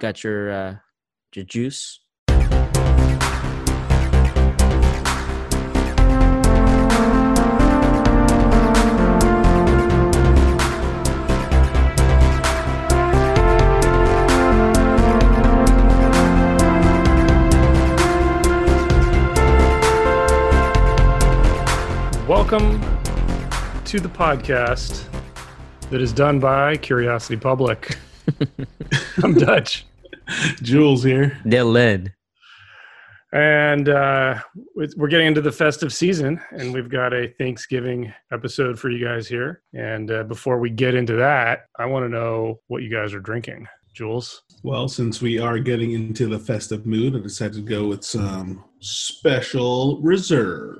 You got your juice. Welcome to the podcast that is done by Curiosity Public. I'm Dutch. Jules here. Dylan. And we're getting into the festive season, and we've got a Thanksgiving episode for you guys here. And before we get into that, I want to know what you guys are drinking. Jules? Well, since we are getting into the festive mood, I decided to go with some special reserve.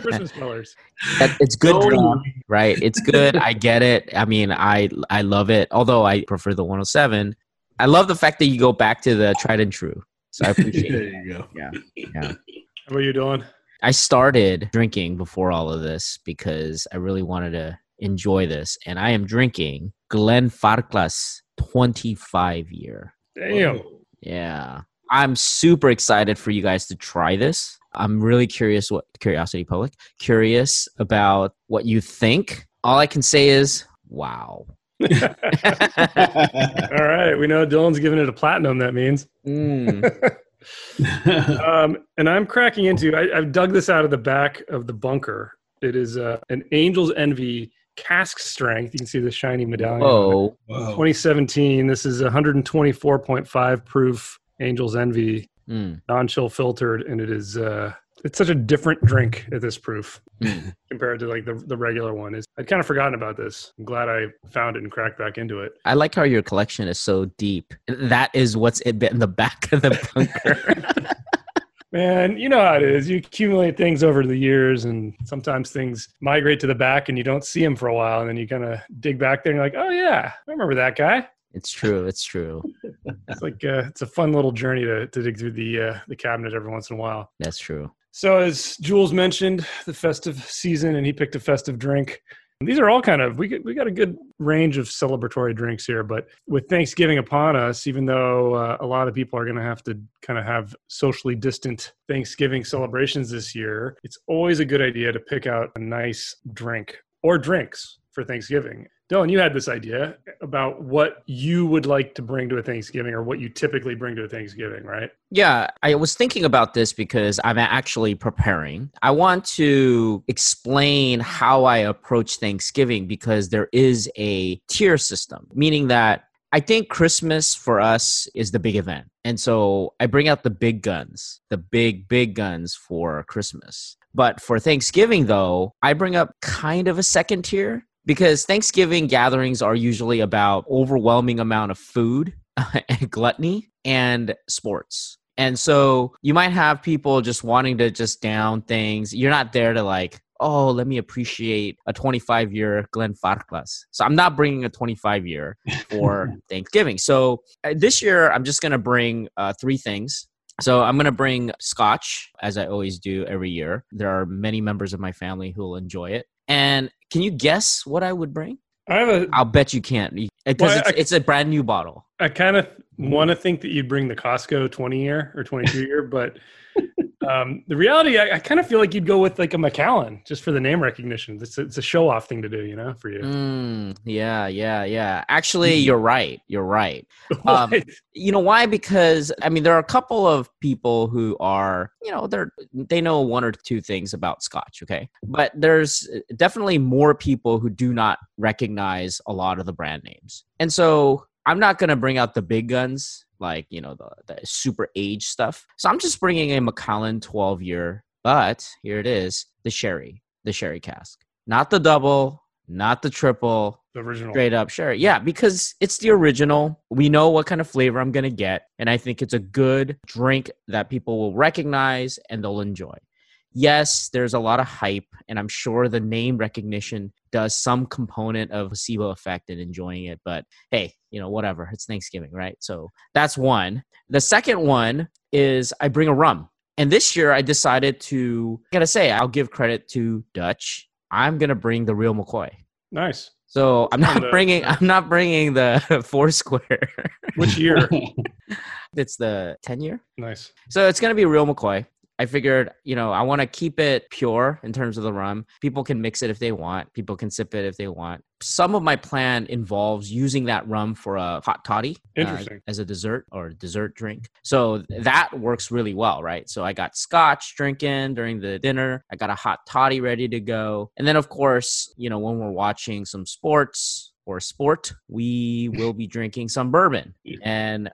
Christmas colors. It's good draw, right? It's good. I get it. I mean, I love it. Although I prefer the 107. I love the fact that you go back to the tried and true. So I appreciate it. There you go. Yeah. How are you doing? I started drinking before all of this because I really wanted to enjoy this. And I am drinking Glenfarclas 25 year. Damn. Yeah. I'm super excited for you guys to try this. I'm really curious curious about what you think. All I can say is, wow. All right. We know Dylan's giving it a platinum, that means. And I'm cracking into, I've dug this out of the back of the bunker. It is an Angel's Envy cask strength. You can see the shiny medallion. Oh, 2017. This is 124.5 proof Angel's Envy. Non-chill filtered, and it is it's such a different drink at this proof compared to like the regular one. I'd kind of forgotten about this. I'm glad I found it and cracked back into it. I like how your collection is so deep. That is what's in the back of the bunker. Man, you know how it is. You accumulate things over the years, and sometimes things migrate to the back and you don't see them for a while, and then you kind of dig back there and you're like, oh yeah, I remember that guy. It's true. It's like it's a fun little journey to dig through the cabinet every once in a while. That's true. So as Jules mentioned, the festive season, and he picked a festive drink. And these are all kind of we got a good range of celebratory drinks here, but with Thanksgiving upon us, even though a lot of people are going to have to kind of have socially distant Thanksgiving celebrations this year, it's always a good idea to pick out a nice drink or drinks for Thanksgiving. Dylan, you had this idea about what you would like to bring to a Thanksgiving or what you typically bring to a Thanksgiving, right? Yeah, I was thinking about this because I'm actually preparing. I want to explain how I approach Thanksgiving because there is a tier system, meaning that I think Christmas for us is the big event. And so I bring out the big guns, the big guns for Christmas. But for Thanksgiving, though, I bring up kind of a second tier. Because Thanksgiving gatherings are usually about overwhelming amount of food, and gluttony, and sports. And so you might have people just wanting to just down things. You're not there to like, oh, let me appreciate a 25-year Glenfarclas. So I'm not bringing a 25-year for Thanksgiving. So this year, I'm just going to bring three things. So I'm going to bring scotch, as I always do every year. There are many members of my family who will enjoy it. And can you guess what I would bring? I'll bet you can't because it's a brand new bottle. I kind of want to think that you'd bring the Costco 20-year or 22-year, but the reality, I kind of feel like you'd go with like a Macallan just for the name recognition. It's a show-off thing to do, you know, for you. Yeah. Actually, you're right. You know why? Because, I mean, there are a couple of people who are, you know, they know one or two things about scotch, okay? But there's definitely more people who do not recognize a lot of the brand names. And so I'm not going to bring out the big guns, like, you know, the super age stuff. So I'm just bringing a Macallan 12-year, but here it is, the sherry cask. Not the double, not the triple, the original. Straight up sherry. Yeah, because it's the original. We know what kind of flavor I'm going to get, and I think it's a good drink that people will recognize and they'll enjoy. Yes, there's a lot of hype, and I'm sure the name recognition does some component of placebo effect in enjoying it, but hey, you know, whatever. It's Thanksgiving, right? So that's one. The second one is I bring a rum. And this year I decided to, I'll give credit to Dutch. I'm going to bring the Real McCoy. Nice. So I'm not bringing the Foursquare. Which year? It's the 10 year. Nice. So it's going to be Real McCoy. I figured, I want to keep it pure in terms of the rum. People can mix it if they want. People can sip it if they want. Some of my plan involves using that rum for a hot toddy as a dessert or dessert drink. So that works really well, right? So I got scotch drinking during the dinner. I got a hot toddy ready to go. And then, of course, when we're watching some sports or sport, we will be drinking some bourbon. And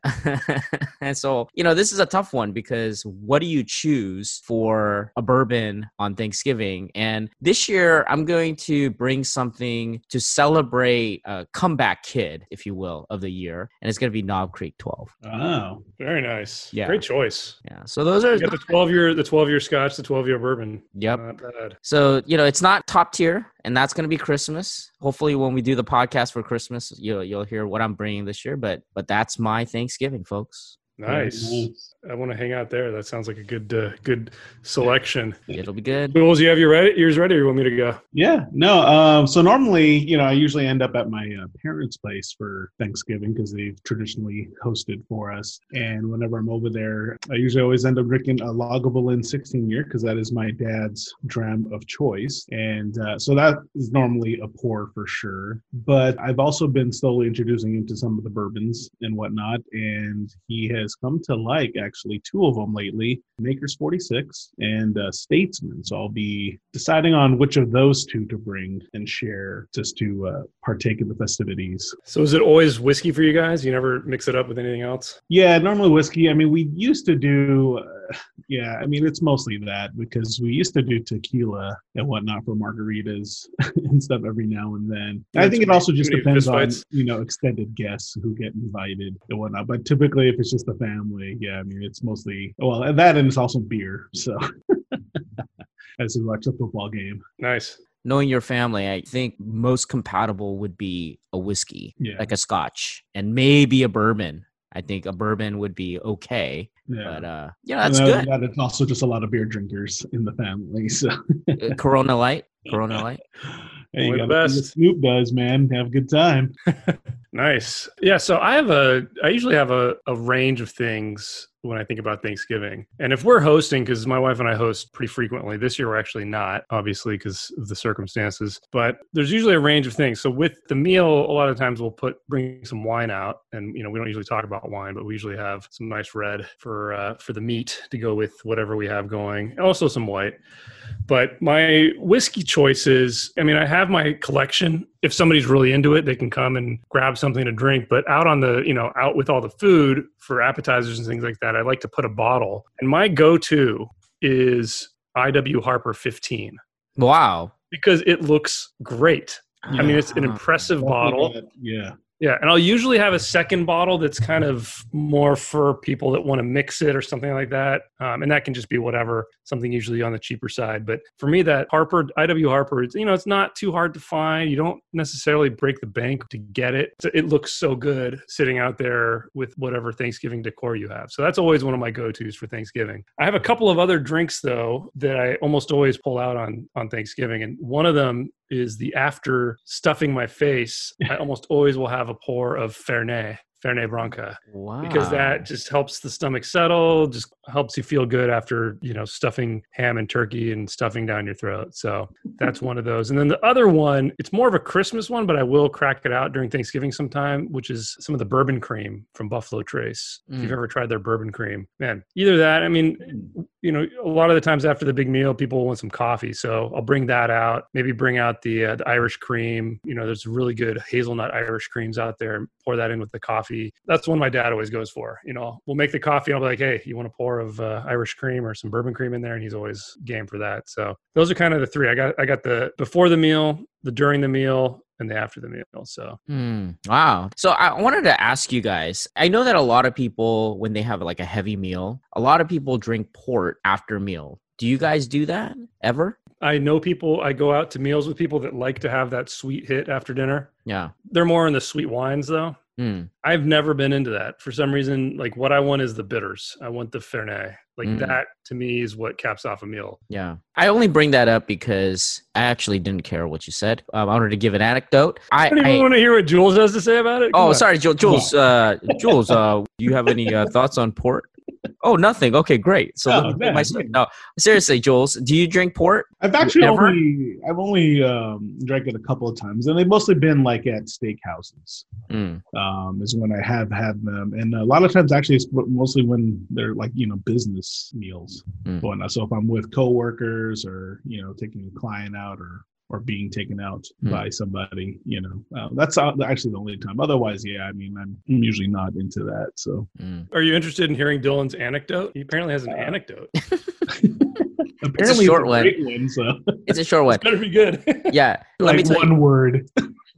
so, this is a tough one because what do you choose for a bourbon on Thanksgiving? And this year, I'm going to bring something to celebrate a comeback kid, if you will, of the year. And it's going to be Knob Creek 12. Oh, very nice. Yeah. Great choice. Yeah. So those are... You got the 12-year scotch, the 12-year bourbon. Yep. Not bad. So, it's not top tier. And that's going to be Christmas. Hopefully when we do the podcast for Christmas, you'll hear what I'm bringing this year. But that's my Thanksgiving, folks. Nice. I want to hang out there. That sounds like a good selection. It'll be good. Jules, you have yours ready or you want me to go? Yeah. No. So normally, I usually end up at my parents' place for Thanksgiving because they've traditionally hosted for us. And whenever I'm over there, I usually always end up drinking a Lagavulin 16 year because that is my dad's dram of choice. And so that is normally a pour for sure. But I've also been slowly introducing him to some of the bourbons and whatnot. And he has come to like actually two of them lately, Maker's 46 and Statesman. So I'll be deciding on which of those two to bring and share just to partake in the festivities. So is it always whiskey for you guys? You never mix it up with anything else? Yeah, normally whiskey. I mean, we used to do... it's mostly that because we used to do tequila and whatnot for margaritas and stuff every now and then. I think it also just depends on, extended guests who get invited and whatnot. But typically, if it's just the family, it's mostly, and it's also beer. So as we watch a football game. Nice. Knowing your family, I think most compatible would be a whiskey, like a scotch, and maybe a bourbon. I think a bourbon would be okay. Yeah. But, that's good. That it's also just a lot of beer drinkers in the family. So Corona Light. Hey, you got the best. Snoop does, man. Have a good time. Nice. Yeah. So I usually have a range of things when I think about Thanksgiving. And if we're hosting, because my wife and I host pretty frequently, this year we're actually not, obviously, because of the circumstances, but there's usually a range of things. So with the meal, a lot of times we'll bring some wine out and, we don't usually talk about wine, but we usually have some nice red for the meat to go with whatever we have going, and also some white. But my whiskey choices, I have my collection. If somebody's really into it, they can come and grab something to drink, but out on the, out with all the food for appetizers and things like that, I like to put a bottle. And my go-to is I.W. Harper 15. Wow. Because it looks great. Yeah. It's an impressive bottle. Yeah. Yeah. And I'll usually have a second bottle that's kind of more for people that want to mix it or something like that. And that can just be whatever, something usually on the cheaper side. But for me, that I.W. Harper, it's not too hard to find. You don't necessarily break the bank to get it. So it looks so good sitting out there with whatever Thanksgiving decor you have. So that's always one of my go-tos for Thanksgiving. I have a couple of other drinks, though, that I almost always pull out on Thanksgiving. And one of them is the after stuffing my face, I almost always will have a pour of Fernet Branca. Wow. Because that just helps the stomach settle, just helps you feel good after, stuffing ham and turkey and stuffing down your throat. So that's one of those. And then the other one, it's more of a Christmas one, but I will crack it out during Thanksgiving sometime, which is some of the bourbon cream from Buffalo Trace. If you've ever tried their bourbon cream, man, either that, a lot of the times after the big meal, people want some coffee. So I'll bring that out, maybe bring out the Irish cream. There's really good hazelnut Irish creams out there and pour that in with the coffee. That's one my dad always goes for. We'll make the coffee. I'll be like, hey, you want a pour of Irish cream or some bourbon cream in there? And he's always game for that. So those are kind of the three. I got the before the meal, the during the meal, and the after the meal. So wow. So I wanted to ask you guys, I know that a lot of people, when they have like a heavy meal, a lot of people drink port after meal. Do you guys do that ever? I know people, I go out to meals with people that like to have that sweet hit after dinner. Yeah. They're more in the sweet wines though. I've never been into that. For some reason, like what I want is the bitters. I want the Fernet. Like that to me is what caps off a meal. Yeah. I only bring that up because I actually didn't care what you said. I wanted to give an anecdote. I don't even want to hear what Jules has to say about it. Sorry, Jules. Jules, do you have any thoughts on port? Oh, nothing. Okay, great. So seriously, Jules, do you drink port? I've only drank it a couple of times, and they've mostly been like at steakhouses. Is when I have had them, and a lot of times actually it's mostly when they're like business meals. So if I'm with coworkers or taking a client out or being taken out by somebody, that's actually the only time. Otherwise, I'm usually not into that. So, are you interested in hearing Dylan's anecdote? He apparently has an anecdote. Apparently, it's a short one. It's better be good. Yeah, like one word.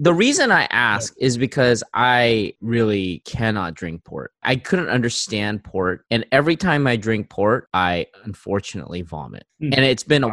The reason I ask is because I really cannot drink port. I couldn't understand port. And every time I drink port, I unfortunately vomit. And it's been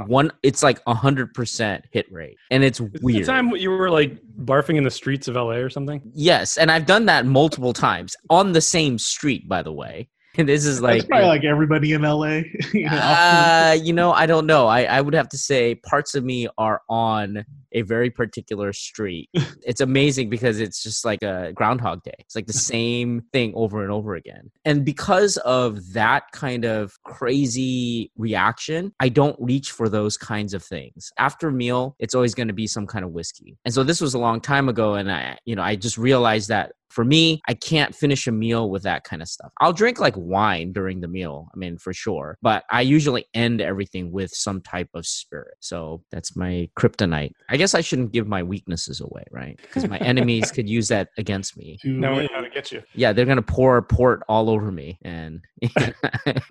it's like 100% hit rate. And it's weird. The time you were like barfing in the streets of LA or something? Yes. And I've done that multiple times on the same street, by the way. And this is like... That's probably like everybody in LA. I don't know. I would have to say parts of me are on a very particular street. It's amazing because it's just like a Groundhog Day. It's like the same thing over and over again. And because of that kind of crazy reaction, I don't reach for those kinds of things. After a meal, it's always going to be some kind of whiskey. And so this was a long time ago. And I just realized that for me, I can't finish a meal with that kind of stuff. I'll drink like wine during the meal, for sure. But I usually end everything with some type of spirit. So that's my kryptonite. I guess I shouldn't give my weaknesses away, right? Because my enemies could use that against me. No one knows how to get you. Yeah, they're going to pour port all over me and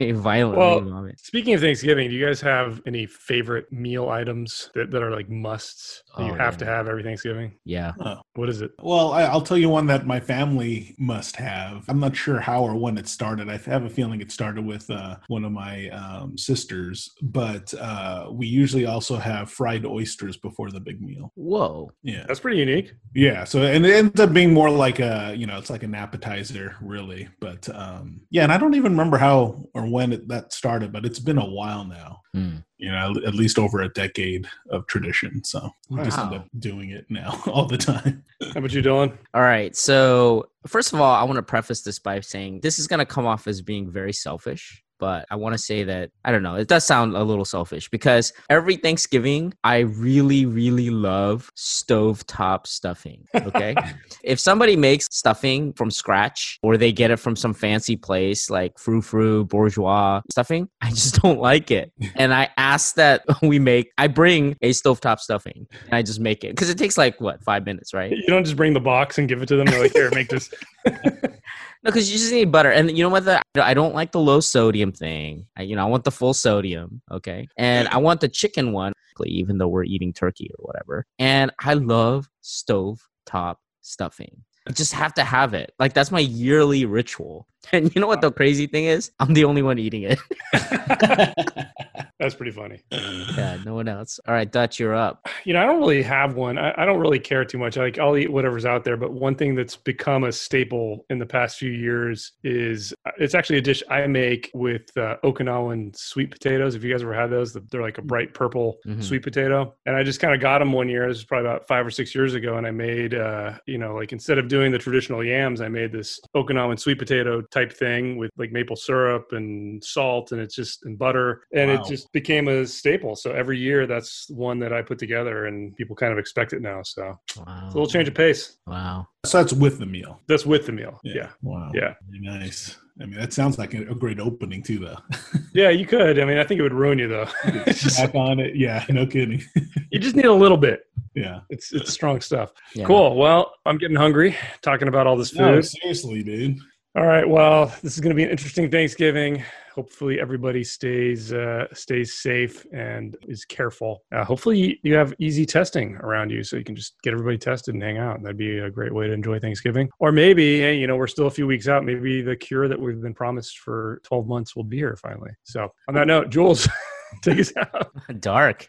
violently. Well, speaking of Thanksgiving, do you guys have any favorite meal items that are like musts that you have to have every Thanksgiving? Yeah. Huh. What is it? Well, I'll tell you one that my family must have. I'm not sure how or when it started. I have a feeling it started with one of my sisters, but we usually also have fried oysters before the big meal. Whoa. Yeah. That's pretty unique. Yeah. So, and it ends up being more like it's like an appetizer, really. But and I don't even remember how or when that started, but it's been a while now. At least over a decade of tradition. So we just end up doing it now all the time. How about you, Dylan? All right. So first of all, I want to preface this by saying this is going to come off as being very selfish. But I want to say that, I don't know, it does sound a little selfish because every Thanksgiving, I really, really love stovetop stuffing, okay? If somebody makes stuffing from scratch or they get it from some fancy place like Frou Frou, Bourgeois stuffing, I just don't like it. And I ask that I bring a stovetop stuffing and I just make it. Because it takes 5 minutes, right? You don't just bring the box and give it to them. They're like, here, make this. No, because you just need butter. And you know what? I don't like the low sodium thing. I want the full sodium, okay? And I want the chicken one, even though we're eating turkey or whatever. And I love stovetop stuffing. I just have to have it. Like, that's my yearly ritual. And you know what the crazy thing is? I'm the only one eating it. That's pretty funny. Yeah, no one else. All right, Dutch, you're up. I don't really have one. I don't really care too much. I'll eat whatever's out there. But one thing that's become a staple in the past few years is it's actually a dish I make with Okinawan sweet potatoes. If you guys ever had those, they're like a bright purple sweet potato. And I just kind of got them one year. This was probably about 5 or 6 years ago. And I made, instead of doing the traditional yams, I made this Okinawan sweet potato type thing with like maple syrup and salt and butter. And it just became a staple. So every year that's one that I put together and people kind of expect it now. So it's a little change of pace. Wow. So that's with the meal. That's with the meal. Yeah. Wow. Yeah. Very nice. That sounds like a great opening too, though. Yeah, you could. I think it would ruin you, though. Back on it. Yeah, no kidding. You just need a little bit. Yeah. It's strong stuff. Yeah. Cool. Well, I'm getting hungry talking about all this food. No, seriously, dude. All right. Well, this is going to be an interesting Thanksgiving. Hopefully, everybody stays safe and is careful. Hopefully, you have easy testing around you, so you can just get everybody tested and hang out. That'd be a great way to enjoy Thanksgiving. Or maybe, hey, we're still a few weeks out. Maybe the cure that we've been promised for 12 months will be here finally. So, on that note, Jules. Take us out. Dark.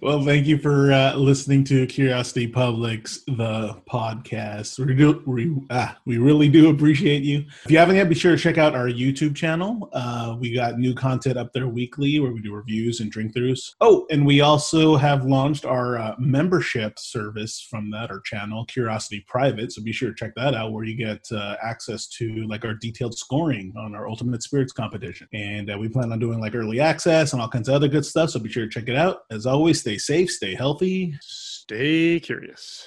Well, thank you for listening to Curiosity Public's The Podcast. We really do appreciate you. If you haven't yet, be sure to check out our YouTube channel. We got new content up there weekly where we do reviews and drink-throughs. Oh, and we also have launched our membership service from that, our channel, Curiosity Private. So be sure to check that out where you get access to like our detailed scoring on our Ultimate Spirits competition. And we plan on doing like early access and all kinds of other good stuff. So be sure to check it out. As always, stay safe, stay healthy, stay curious.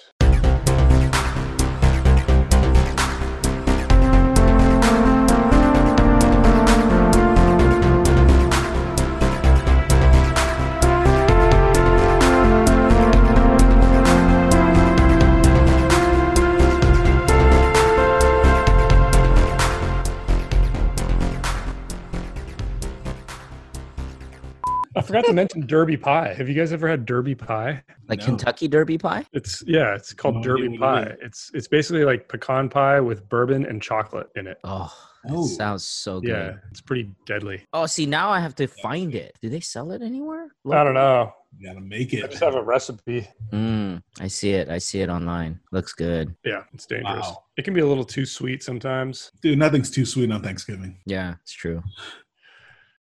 I forgot to mention Derby pie. Have you guys ever had Derby pie? Like no. Kentucky Derby pie? It's called Derby pie. It's basically like pecan pie with bourbon and chocolate in it. Oh, sounds so good. Yeah, it's pretty deadly. Oh, see, now I have to find it. Do they sell it anywhere? Look. I don't know. You gotta make it. I just have a recipe. I see it online. Looks good. Yeah, it's dangerous. Wow. It can be a little too sweet sometimes. Dude, nothing's too sweet on Thanksgiving. Yeah, it's true.